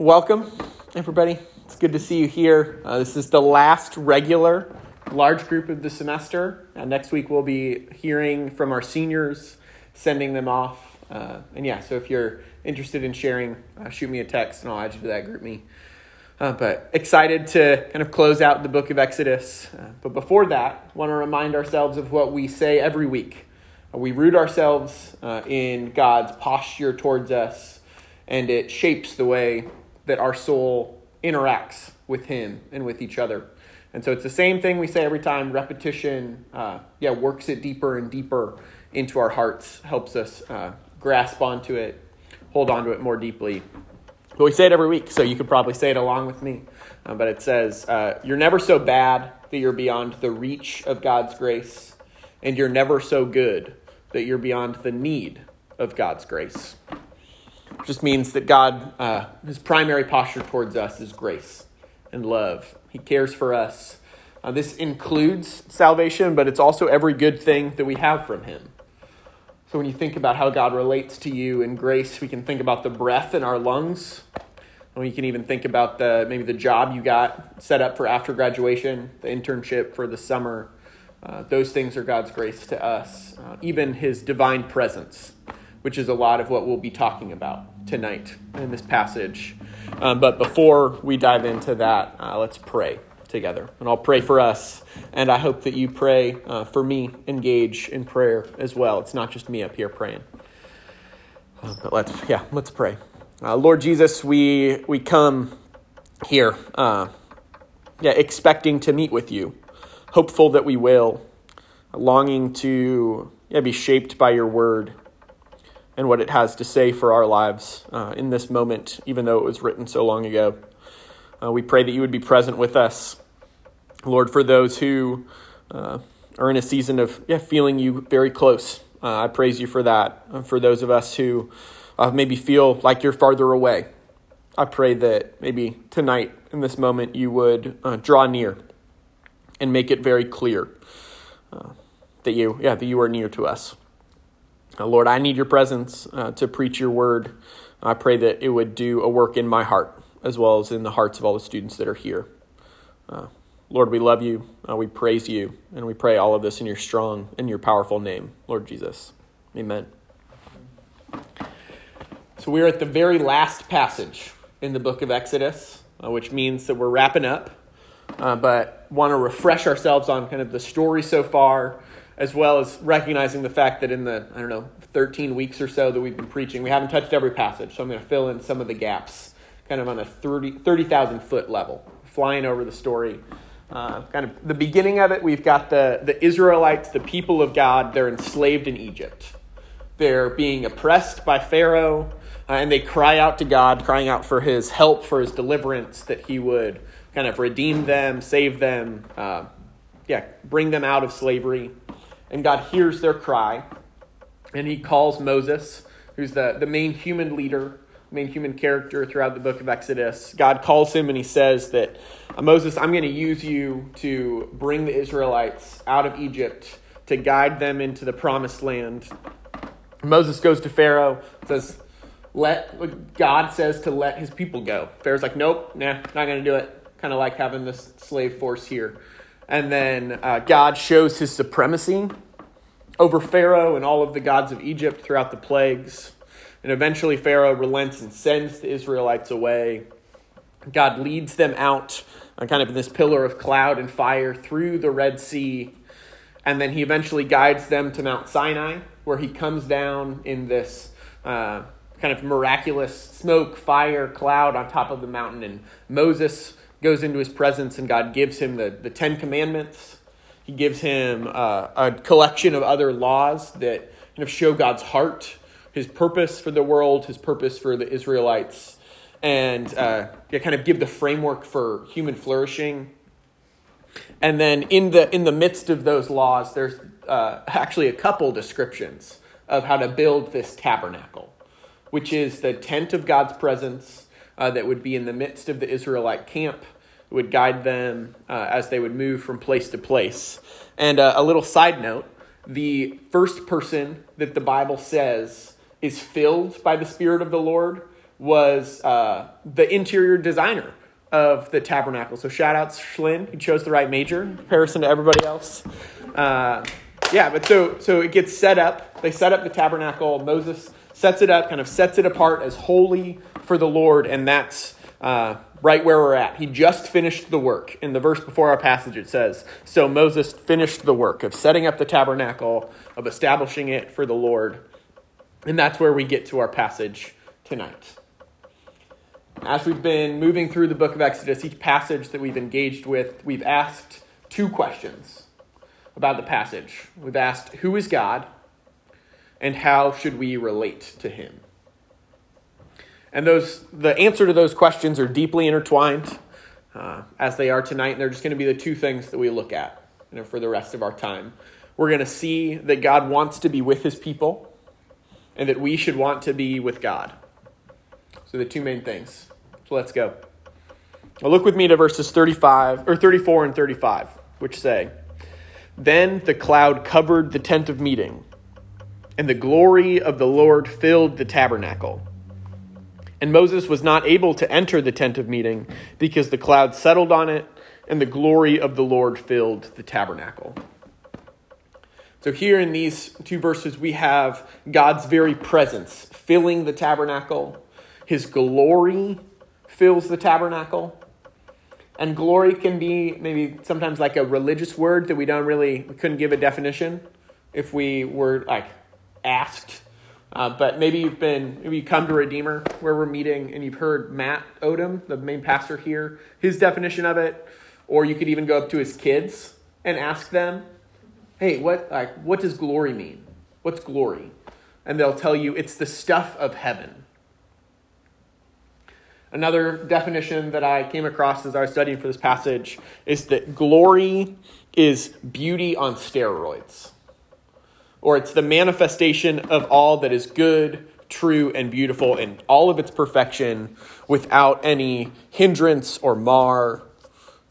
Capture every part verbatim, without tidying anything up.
Welcome, everybody. It's good to see you here. Uh, this is the last regular large group of the semester. Uh, next week, we'll be hearing from our seniors, sending them off. Uh, and yeah, so if you're interested in sharing, uh, shoot me a text and I'll add you to that group me. Uh, but excited to kind of close out the book of Exodus. Uh, but before that, want to remind ourselves of what we say every week. Uh, we root ourselves uh, in God's posture towards us, and it shapes the way that our soul interacts with him and with each other. And so it's the same thing we say every time. Repetition, uh, yeah, works it deeper and deeper into our hearts, helps us uh, grasp onto it, hold onto it more deeply. But we say it every week, so you could probably say it along with me. Uh, but it says, uh, you're never so bad that you're beyond the reach of God's grace, and you're never so good that you're beyond the need of God's grace. Just means that God, uh, his primary posture towards us is grace and love. He cares for us. Uh, this includes salvation, but it's also every good thing that we have from him. So when you think about how God relates to you in grace, we can think about the breath in our lungs. And we can even think about the maybe the job you got set up for after graduation, the internship for the summer. Uh, those things are God's grace to us. Uh, even his divine presence, which is a lot of what we'll be talking about tonight in this passage. Um, but before we dive into that, uh, let's pray together. And I'll pray for us, and I hope that you pray uh, for me, engage in prayer as well. It's not just me up here praying. Uh, but let's, yeah, let's pray. Uh, Lord Jesus, we we come here uh, yeah, expecting to meet with you, hopeful that we will, longing to yeah, be shaped by your word and what it has to say for our lives uh, in this moment, even though it was written so long ago. Uh, we pray that you would be present with us, Lord, for those who uh, are in a season of yeah, feeling you very close. Uh, I praise you for that. Uh, for those of us who uh, maybe feel like you're farther away, I pray that maybe tonight in this moment you would uh, draw near and make it very clear uh, that you, yeah, that you are near to us. Lord, I need your presence uh, to preach your word. I pray that it would do a work in my heart as well as in the hearts of all the students that are here. Uh, Lord, we love you. Uh, we praise you. And we pray all of this in your strong and your powerful name, Lord Jesus. Amen. So we're at the very last passage in the book of Exodus, uh, which means that we're wrapping up, uh, but want to refresh ourselves on kind of the story so far, as well as recognizing the fact that in the, I don't know, thirteen weeks or so that we've been preaching, we haven't touched every passage. So I'm going to fill in some of the gaps, kind of on a thirty thousand foot level, flying over the story. Uh, kind of the beginning of it, we've got the, the Israelites, the people of God, they're enslaved in Egypt. They're being oppressed by Pharaoh, uh, and they cry out to God, crying out for his help, for his deliverance, that he would kind of redeem them, save them, uh, yeah, bring them out of slavery. And God hears their cry, and he calls Moses, who's the, the main human leader, main human character throughout the book of Exodus. God calls him, and he says that, Moses, I'm going to use you to bring the Israelites out of Egypt, to guide them into the promised land. Moses goes to Pharaoh, says, "Let God says to let his people go. Pharaoh's like, nope, nah, not going to do it. Kind of like having this slave force here. And then uh, God shows his supremacy over Pharaoh and all of the gods of Egypt throughout the plagues. And eventually Pharaoh relents and sends the Israelites away. God leads them out uh, kind of in this pillar of cloud and fire through the Red Sea. And then he eventually guides them to Mount Sinai, where he comes down in this uh, kind of miraculous smoke, fire, cloud on top of the mountain. And Moses goes into his presence, and God gives him the, the Ten Commandments. He gives him uh, a collection of other laws that kind of show God's heart, his purpose for the world, his purpose for the Israelites, and uh, kind of give the framework for human flourishing. And then in the in the midst of those laws, there's uh, actually a couple descriptions of how to build this tabernacle, which is the tent of God's presence, Uh, that would be in the midst of the Israelite camp, would guide them uh, as they would move from place to place. And uh, a little side note, the first person that the Bible says is filled by the Spirit of the Lord was uh, the interior designer of the tabernacle. So shout out Schlin, who chose the right major in comparison to everybody else. Uh, yeah, but so so it gets set up. They set up the tabernacle. Moses sets it up, kind of sets it apart as holy for the Lord, and that's uh, right where we're at. He just finished the work. In the verse before our passage, it says, so Moses finished the work of setting up the tabernacle, of establishing it for the Lord. And that's where we get to our passage tonight. As we've been moving through the book of Exodus, each passage that we've engaged with, we've asked two questions about the passage. We've asked, who is God, and how should we relate to him? And those the answer to those questions are deeply intertwined, uh, as they are tonight, and they're just going to be the two things that we look at, you know, for the rest of our time. We're going to see that God wants to be with his people, and that we should want to be with God. So the two main things. So let's go. Now look with me to verses thirty-five or thirty-four and thirty-five, which say, "Then the cloud covered the tent of meeting, and the glory of the Lord filled the tabernacle. And Moses was not able to enter the tent of meeting because the cloud settled on it, and the glory of the Lord filled the tabernacle." So here in these two verses, we have God's very presence filling the tabernacle. His glory fills the tabernacle. And glory can be maybe sometimes like a religious word that we don't really, we couldn't give a definition if we were like asked. Uh, but maybe you've been, maybe you come to Redeemer where we're meeting and you've heard Matt Odom, the main pastor here, his definition of it. Or you could even go up to his kids and ask them, hey, what like what does glory mean? What's glory? And they'll tell you it's the stuff of heaven. Another definition that I came across as I was studying for this passage is that glory is beauty on steroids, or it's the manifestation of all that is good, true, and beautiful in all of its perfection without any hindrance or mar,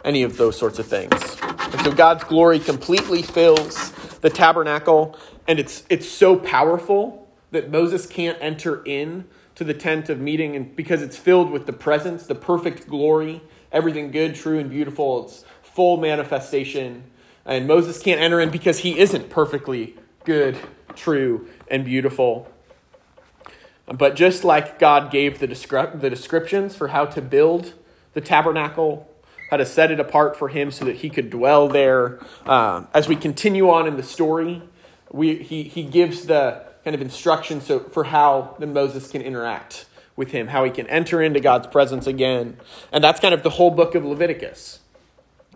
any of those sorts of things. And so God's glory completely fills the tabernacle, and it's it's so powerful that Moses can't enter in to the tent of meeting, and because it's filled with the presence, the perfect glory, everything good, true, and beautiful, it's full manifestation. And Moses can't enter in because he isn't perfectly good, true, and beautiful. But just like God gave the descri- the descriptions for how to build the tabernacle, how to set it apart for him so that he could dwell there, um, as we continue on in the story, we he he gives the kind of instruction so for how then Moses can interact with him, how he can enter into God's presence again. And that's kind of the whole book of Leviticus.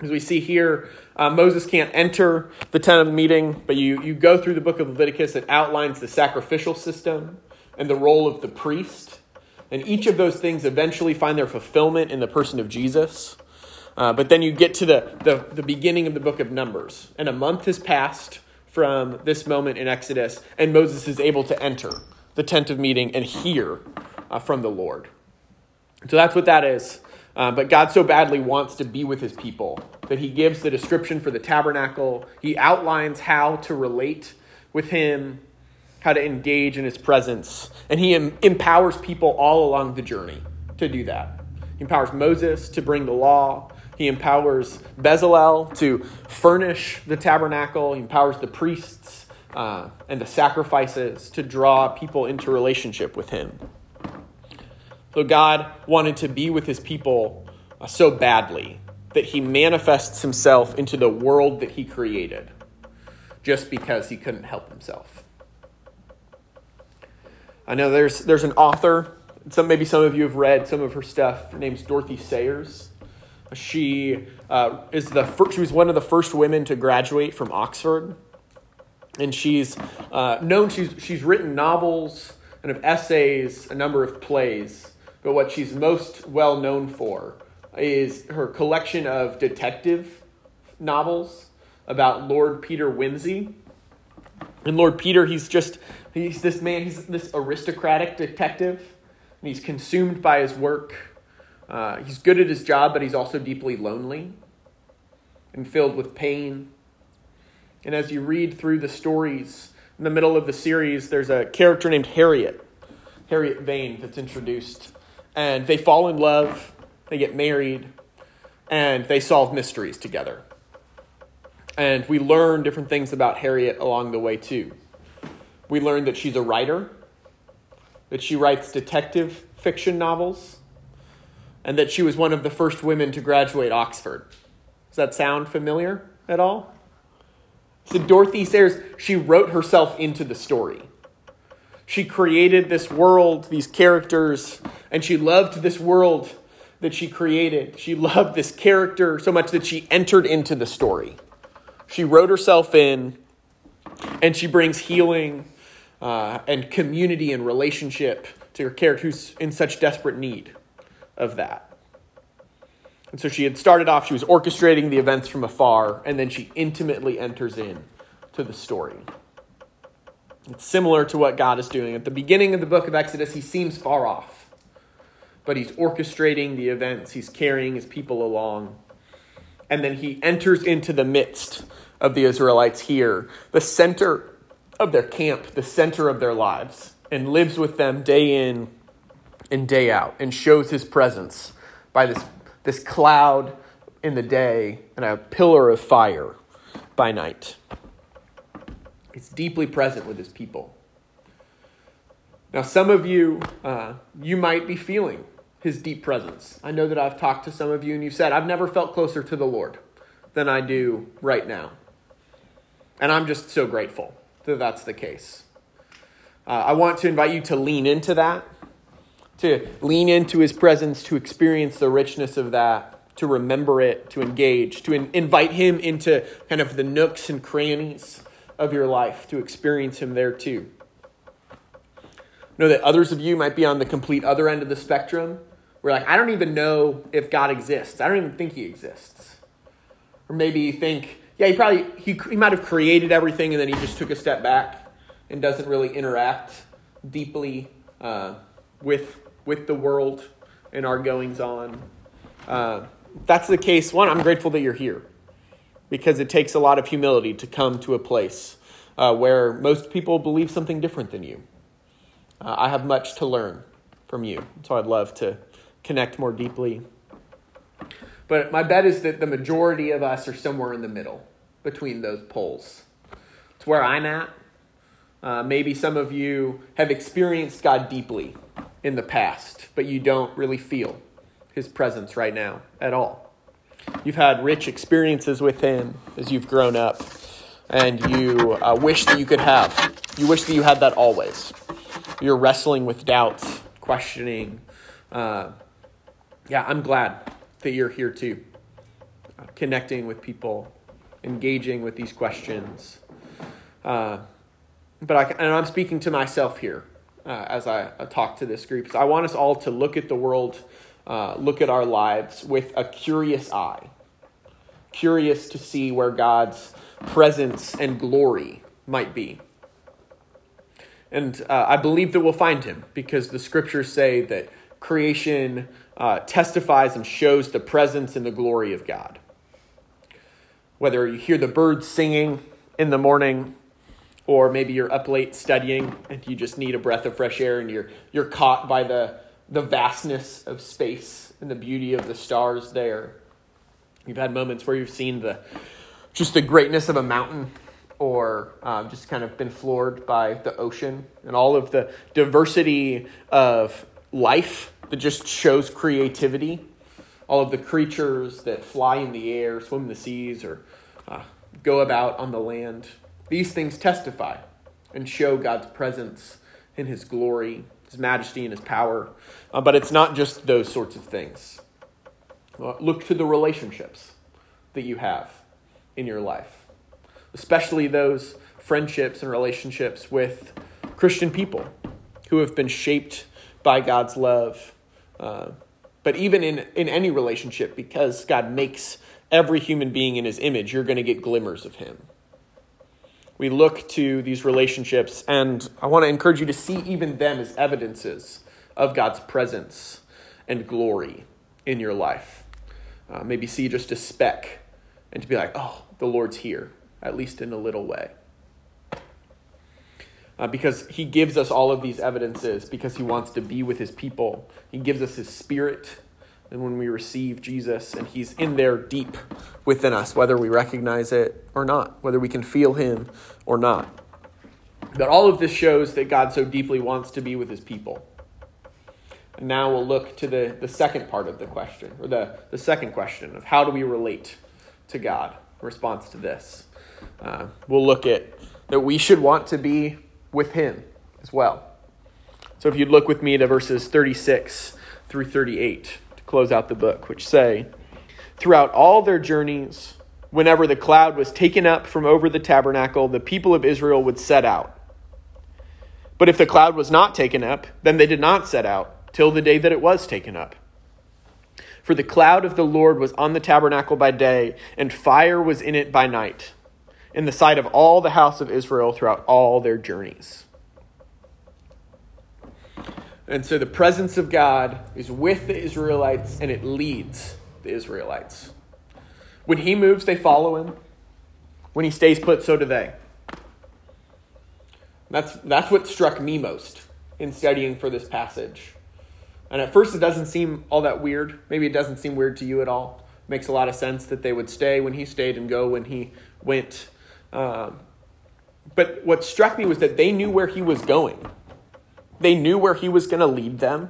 As we see here, uh, Moses can't enter the tent of meeting, but you, you go through the book of Leviticus. It outlines the sacrificial system and the role of the priest. And each of those things eventually find their fulfillment in the person of Jesus. Uh, but then you get to the, the, the beginning of the book of Numbers. And a month has passed from this moment in Exodus, and Moses is able to enter the tent of meeting and hear uh, from the Lord. So that's what that is. Uh, but God so badly wants to be with his people that he gives the description for the tabernacle. He outlines how to relate with him, how to engage in his presence, and he em- empowers people all along the journey to do that. He empowers Moses to bring the law. He empowers Bezalel to furnish the tabernacle. He empowers the priests uh, and the sacrifices to draw people into relationship with him. So God wanted to be with his people uh, so badly that he manifests himself into the world that he created just because he couldn't help himself. I know there's there's an author, some maybe some of you have read some of her stuff. Her name's Dorothy Sayers. She uh, is the first, she was one of the first women to graduate from Oxford, and she's uh, known. She's she's written novels, kind of essays, a number of plays. But what she's most well known for is her collection of detective novels about Lord Peter Wimsey. And Lord Peter, he's just he's this man. He's this aristocratic detective, and he's consumed by his work. Uh, he's good at his job, but he's also deeply lonely and filled with pain. And as you read through the stories, in the middle of the series, there's a character named Harriet, Harriet Vane, that's introduced. and they fall in love, they get married, and they solve mysteries together. And we learn different things about Harriet along the way, too. We learn that she's a writer, that she writes detective fiction novels, and that she was one of the first women to graduate Oxford. Does that sound familiar at all? So Dorothy Sayers, she wrote herself into the story. She created this world, these characters, and she loved this world that she created. She loved this character so much that she entered into the story. She wrote herself in, and she brings healing uh, and community and relationship to her character who's in such desperate need of that. And so she had started off, she was orchestrating the events from afar, and then she intimately enters in to the story. It's similar to what God is doing. At the beginning of the book of Exodus, he seems far off, but he's orchestrating the events. He's carrying his people along. And then he enters into the midst of the Israelites here, the center of their camp, the center of their lives, and lives with them day in and day out, and shows his presence by this, this cloud in the day and a pillar of fire by night. He's deeply present with his people. Now, some of you, uh, you might be feeling his deep presence. I know that I've talked to some of you and you've said, I've never felt closer to the Lord than I do right now. And I'm just so grateful that that's the case. Uh, I want to invite you to lean into that, to lean into his presence, to experience the richness of that, to remember it, to engage, to in- invite him into kind of the nooks and crannies of your life, to experience him there too. I know that others of you might be on the complete other end of the spectrum. We're like, I don't even know if God exists. I don't even think he exists. Or maybe you think, yeah, he probably, he, he might have created everything and then he just took a step back and doesn't really interact deeply uh, with, with the world and our goings on. Uh, if that's the case, one, I'm grateful that you're here, because it takes a lot of humility to come to a place uh, where most people believe something different than you. Uh, I have much to learn from you, so I'd love to connect more deeply. But my bet is that the majority of us are somewhere in the middle between those poles. It's where I'm at. Uh, maybe some of you have experienced God deeply in the past, but you don't really feel his presence right now at all. You've had rich experiences with him as you've grown up, and you uh, wish that you could have. You wish that you had that always. You're wrestling with doubts, questioning. Uh, yeah, I'm glad that you're here too, uh, connecting with people, engaging with these questions. Uh, but I, and I'm speaking to myself here uh, as I, I talk to this group. So I want us all to look at the world, uh, look at our lives with a curious eye, curious to see where God's presence and glory might be. And uh, I believe that we'll find him, because the scriptures say that creation uh, testifies and shows the presence and the glory of God. Whether you hear the birds singing in the morning, or maybe you're up late studying and you just need a breath of fresh air and you're you're caught by the, the vastness of space and the beauty of the stars there. You've had moments where you've seen the just the greatness of a mountain, or uh, just kind of been floored by the ocean and all of the diversity of life that just shows creativity. All of the creatures that fly in the air, swim in the seas, or uh, go about on the land. These things testify and show God's presence and his glory, his majesty and his power. Uh, but it's not just those sorts of things. Uh, look to the relationships that you have in your life, especially those friendships and relationships with Christian people who have been shaped by God's love. Uh, but even in, in any relationship, because God makes every human being in his image, you're going to get glimmers of him. We look to these relationships, and I want to encourage you to see even them as evidences of God's presence and glory in your life. Uh, maybe see just a speck and to be like, oh, the Lord's here, at least in a little way. uh, because he gives us all of these evidences because he wants to be with his people. He gives us his spirit. And when we receive Jesus and he's in there deep within us, whether we recognize it or not, whether we can feel him or not. But all of this shows that God so deeply wants to be with his people. And now we'll look to the, the second part of the question, or the, the second question of how do we relate to God in response to this. Uh, we'll look at that we should want to be with him as well. So if you'd look with me to verses thirty-six through thirty-eight to close out the book, which say, "Throughout all their journeys, whenever the cloud was taken up from over the tabernacle, the people of Israel would set out. But if the cloud was not taken up, then they did not set out till the day that it was taken up. For the cloud of the Lord was on the tabernacle by day, and fire was in it by night, in the sight of all the house of Israel throughout all their journeys." And so the presence of God is with the Israelites, and it leads the Israelites. When he moves, they follow him. When he stays put, so do they. That's, that's what struck me most in studying for this passage. And at first, it doesn't seem all that weird. Maybe it doesn't seem weird to you at all. It makes a lot of sense that they would stay when he stayed and go when he went. Um, but what struck me was that they knew where he was going. They knew where he was going to lead them.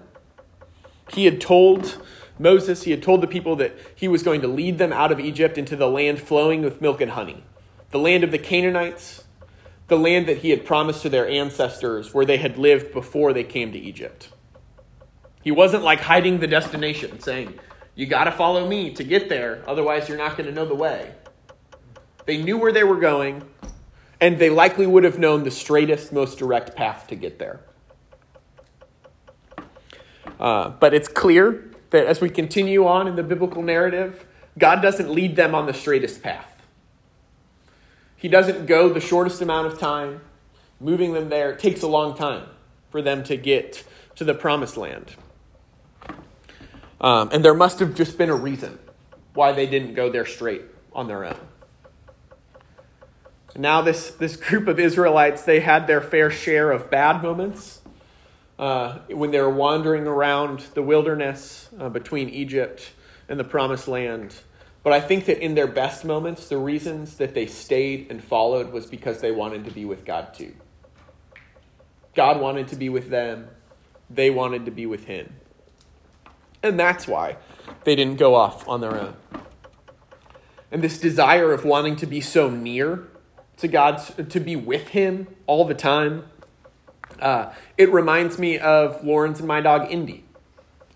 He had told Moses, he had told the people that he was going to lead them out of Egypt into the land flowing with milk and honey, the land of the Canaanites, the land that he had promised to their ancestors where they had lived before they came to Egypt. He wasn't like hiding the destination, saying, you got to follow me to get there, otherwise you're not going to know the way. They knew where they were going, and they likely would have known the straightest, most direct path to get there. Uh, but it's clear that as we continue on in the biblical narrative, God doesn't lead them on the straightest path. He doesn't go the shortest amount of time. Moving them there, it takes a long time for them to get to the promised land. Um, and there must have just been a reason why they didn't go there straight on their own. Now this, this group of Israelites, they had their fair share of bad moments. Uh, when they were wandering around the wilderness uh, between Egypt and the promised land. But I think that in their best moments, the reasons that they stayed and followed was because they wanted to be with God too. God wanted to be with them. They wanted to be with him. And that's why they didn't go off on their own. And this desire of wanting to be so near to God, to be with him all the time, Uh, it reminds me of Lawrence and my dog, Indy.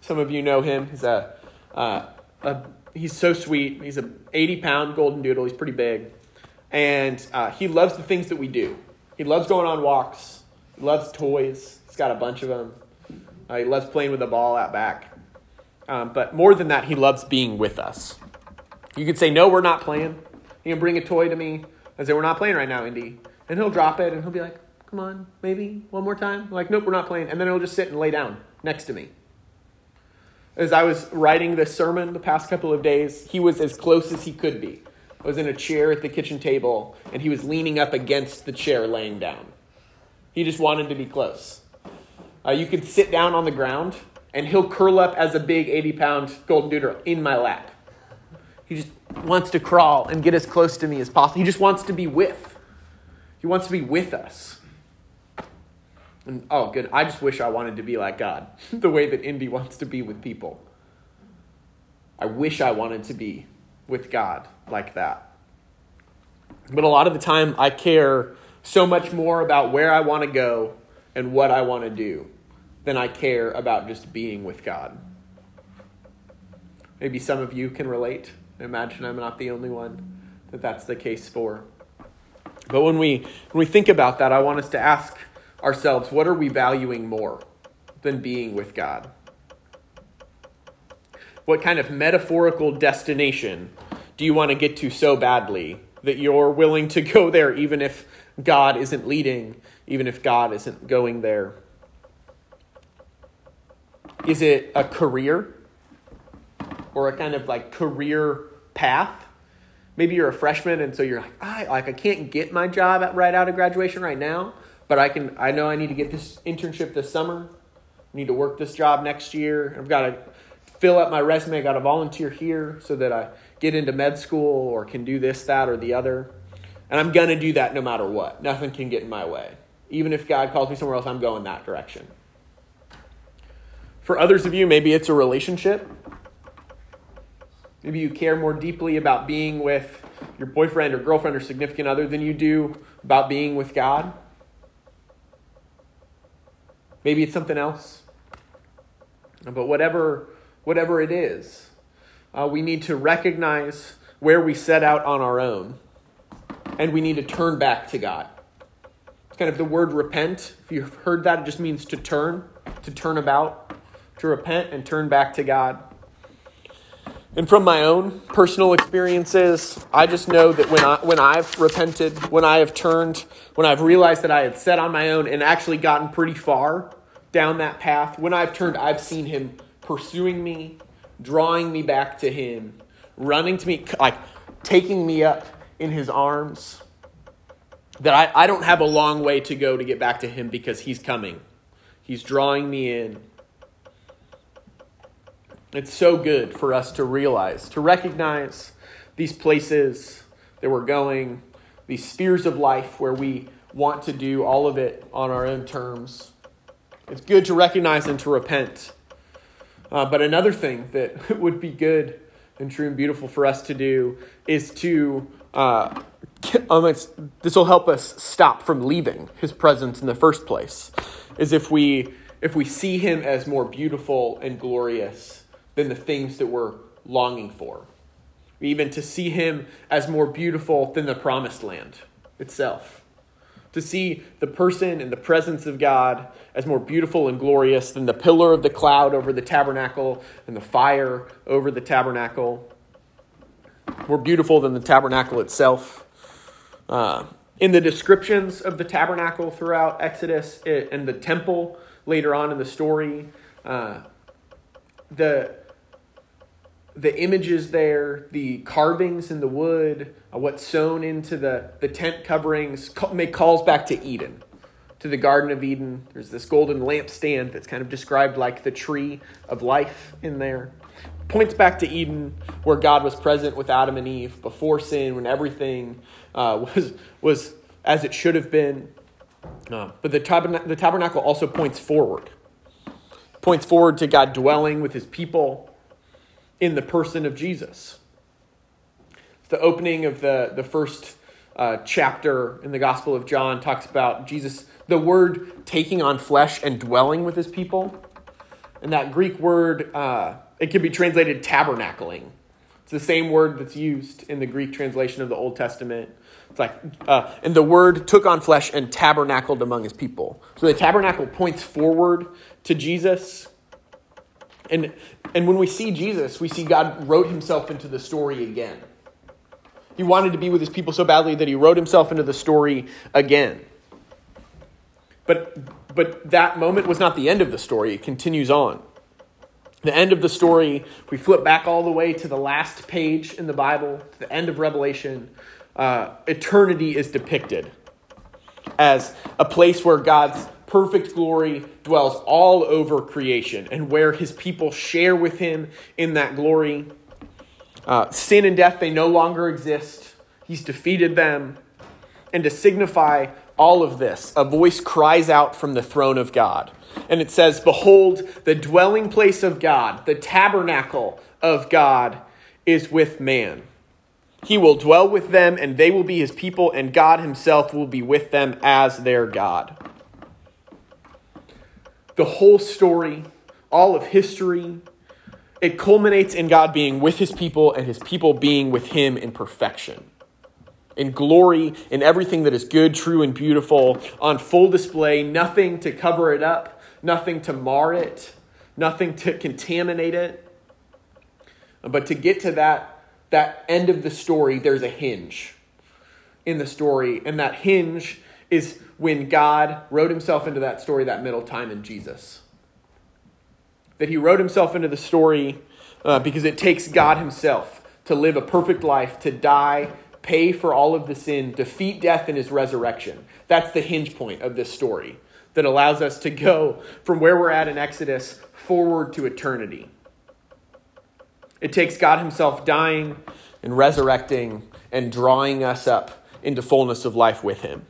Some of you know him. He's a, uh, a he's so sweet. He's an eighty-pound golden doodle. He's pretty big. And uh, he loves the things that we do. He loves going on walks. He loves toys. He's got a bunch of them. Uh, he loves playing with a ball out back. Um, but more than that, he loves being with us. You could say, no, we're not playing. You can bring a toy to me and say, we're not playing right now, Indy. And he'll drop it and he'll be like, come on, maybe one more time. I'm like, nope, we're not playing. And then he'll just sit and lay down next to me. As I was writing this sermon the past couple of days, he was as close as he could be. I was in a chair at the kitchen table, and he was leaning up against the chair laying down. He just wanted to be close. Uh, you could sit down on the ground, and he'll curl up as a big eighty-pound golden doodle in my lap. He just wants to crawl and get as close to me as possible. He just wants to be with. He wants to be with us. And, oh, good. I just wish I wanted to be like God, the way that Indy wants to be with people. I wish I wanted to be with God like that. But a lot of the time, I care so much more about where I want to go and what I want to do than I care about just being with God. Maybe some of you can relate. I imagine I'm not the only one that that's the case for. But when we when we think about that, I want us to ask ourselves, what are we valuing more than being with God? What kind of metaphorical destination do you want to get to so badly that you're willing to go there even if God isn't leading, even if God isn't going there? Is it a career or a kind of like career path? Maybe you're a freshman and so you're like, I like I can't get my job right out of graduation right now, but I can. I know I need to get this internship this summer. I need to work this job next year. I've got to fill up my resume. I've got to volunteer here so that I get into med school or can do this, that, or the other. And I'm going to do that no matter what. Nothing can get in my way. Even if God calls me somewhere else, I'm going that direction. For others of you, maybe it's a relationship. Maybe you care more deeply about being with your boyfriend or girlfriend or significant other than you do about being with God. Maybe it's something else. But whatever, whatever it is, uh, we need to recognize where we set out on our own. And we need to turn back to God. It's kind of the word repent. If you've heard that, it just means to turn, to turn about, to repent and turn back to God. And from my own personal experiences, I just know that when, I, when I've repented, when I have turned, when I've realized that I had set on my own and actually gotten pretty far down that path, when I've turned, I've seen him pursuing me, drawing me back to him, running to me, like taking me up in his arms, that I, I don't have a long way to go to get back to him because he's coming. He's drawing me in. It's so good for us to realize, to recognize these places that we're going, these spheres of life where we want to do all of it on our own terms. It's good to recognize and to repent. Uh, but another thing that would be good and true and beautiful for us to do is to Uh, this will help us stop from leaving his presence in the first place, is if we if we see him as more beautiful and glorious than the things that we're longing for. Even to see him as more beautiful than the promised land itself. To see the person and the presence of God as more beautiful and glorious than the pillar of the cloud over the tabernacle and the fire over the tabernacle. More beautiful than the tabernacle itself. Uh, in the descriptions of the tabernacle throughout Exodus it, and the temple later on in the story, uh, the the images there, the carvings in the wood, uh, what's sewn into the, the tent coverings, call, make calls back to Eden, to the Garden of Eden. There's this golden lampstand that's kind of described like the tree of life in there. Points back to Eden, where God was present with Adam and Eve before sin, when everything uh, was was as it should have been. Uh, but the, tabern- the tabernacle also points forward. Points forward to God dwelling with his people in the person of Jesus. It's the opening of the, the first uh, chapter in the Gospel of John talks about Jesus, the word taking on flesh and dwelling with his people. And that Greek word... Uh, It could be translated tabernacling. It's the same word that's used in the Greek translation of the Old Testament. It's like, uh, and the word took on flesh and tabernacled among his people. So the tabernacle points forward to Jesus. And, and when we see Jesus, we see God wrote himself into the story again. He wanted to be with his people so badly that he wrote himself into the story again. But, but that moment was not the end of the story. It continues on. The end of the story, we flip back all the way to the last page in the Bible, to the end of Revelation. Uh, eternity is depicted as a place where God's perfect glory dwells all over creation and where his people share with him in that glory. Uh, sin and death, they no longer exist. He's defeated them. And to signify all of this, a voice cries out from the throne of God. And it says, "Behold, the dwelling place of God, the tabernacle of God is with man. He will dwell with them and they will be his people and God himself will be with them as their God." The whole story, all of history, it culminates in God being with his people and his people being with him in perfection. In glory, in everything that is good, true, and beautiful, on full display, nothing to cover it up, nothing to mar it, nothing to contaminate it. But to get to that, that end of the story, there's a hinge in the story. And that hinge is when God wrote himself into that story, that middle time in Jesus. That he wrote himself into the story uh, because it takes God himself to live a perfect life, to die pay for all of the sin, defeat death in his resurrection. That's the hinge point of this story that allows us to go from where we're at in Exodus forward to eternity. It takes God himself dying and resurrecting and drawing us up into fullness of life with him.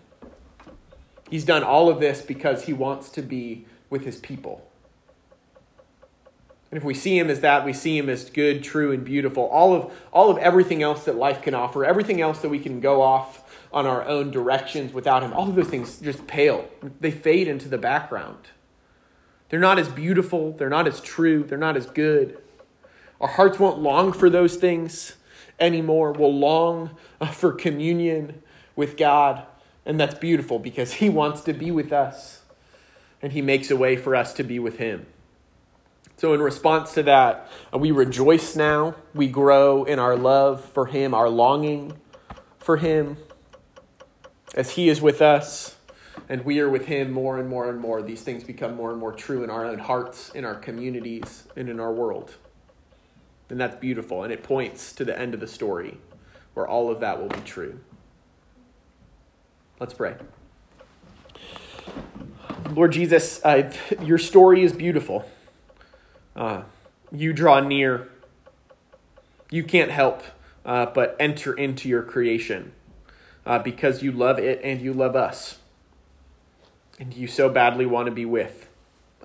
He's done all of this because he wants to be with his people. And if we see him as that, we see him as good, true, and beautiful. All of, all of everything else that life can offer, everything else that we can go off on our own directions without him, all of those things just pale. They fade into the background. They're not as beautiful. They're not as true. They're not as good. Our hearts won't long for those things anymore. We'll long for communion with God. And that's beautiful because he wants to be with us and he makes a way for us to be with him. So in response to that, we rejoice now. We grow in our love for him, our longing for him. As he is with us and we are with him more and more and more, these things become more and more true in our own hearts, in our communities, and in our world. And that's beautiful. And it points to the end of the story where all of that will be true. Let's pray. Lord Jesus, uh, your story is beautiful. Uh, you draw near. You can't help uh, but enter into your creation uh, because you love it and you love us. And you so badly want to be with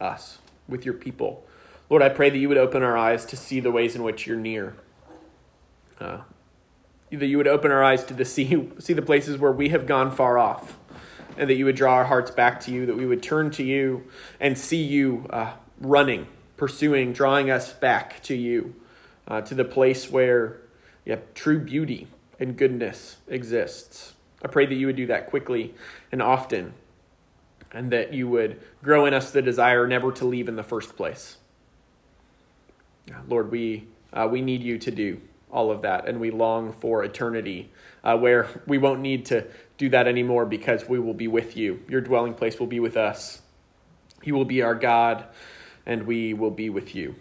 us, with your people. Lord, I pray that you would open our eyes to see the ways in which you're near. Uh that you would open our eyes to the see, see the places where we have gone far off, and that you would draw our hearts back to you, that we would turn to you and see you uh, running, pursuing, drawing us back to you, uh, to the place where yeah, true beauty and goodness exists. I pray that you would do that quickly and often, and that you would grow in us the desire never to leave in the first place. Lord, we uh, we need you to do all of that, and we long for eternity uh, where we won't need to do that anymore because we will be with you. Your dwelling place will be with us. You will be our God, and we will be with you.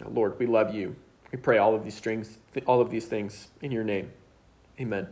Now, Lord, we love you. We pray all of these strings, all of these things in your name. Amen.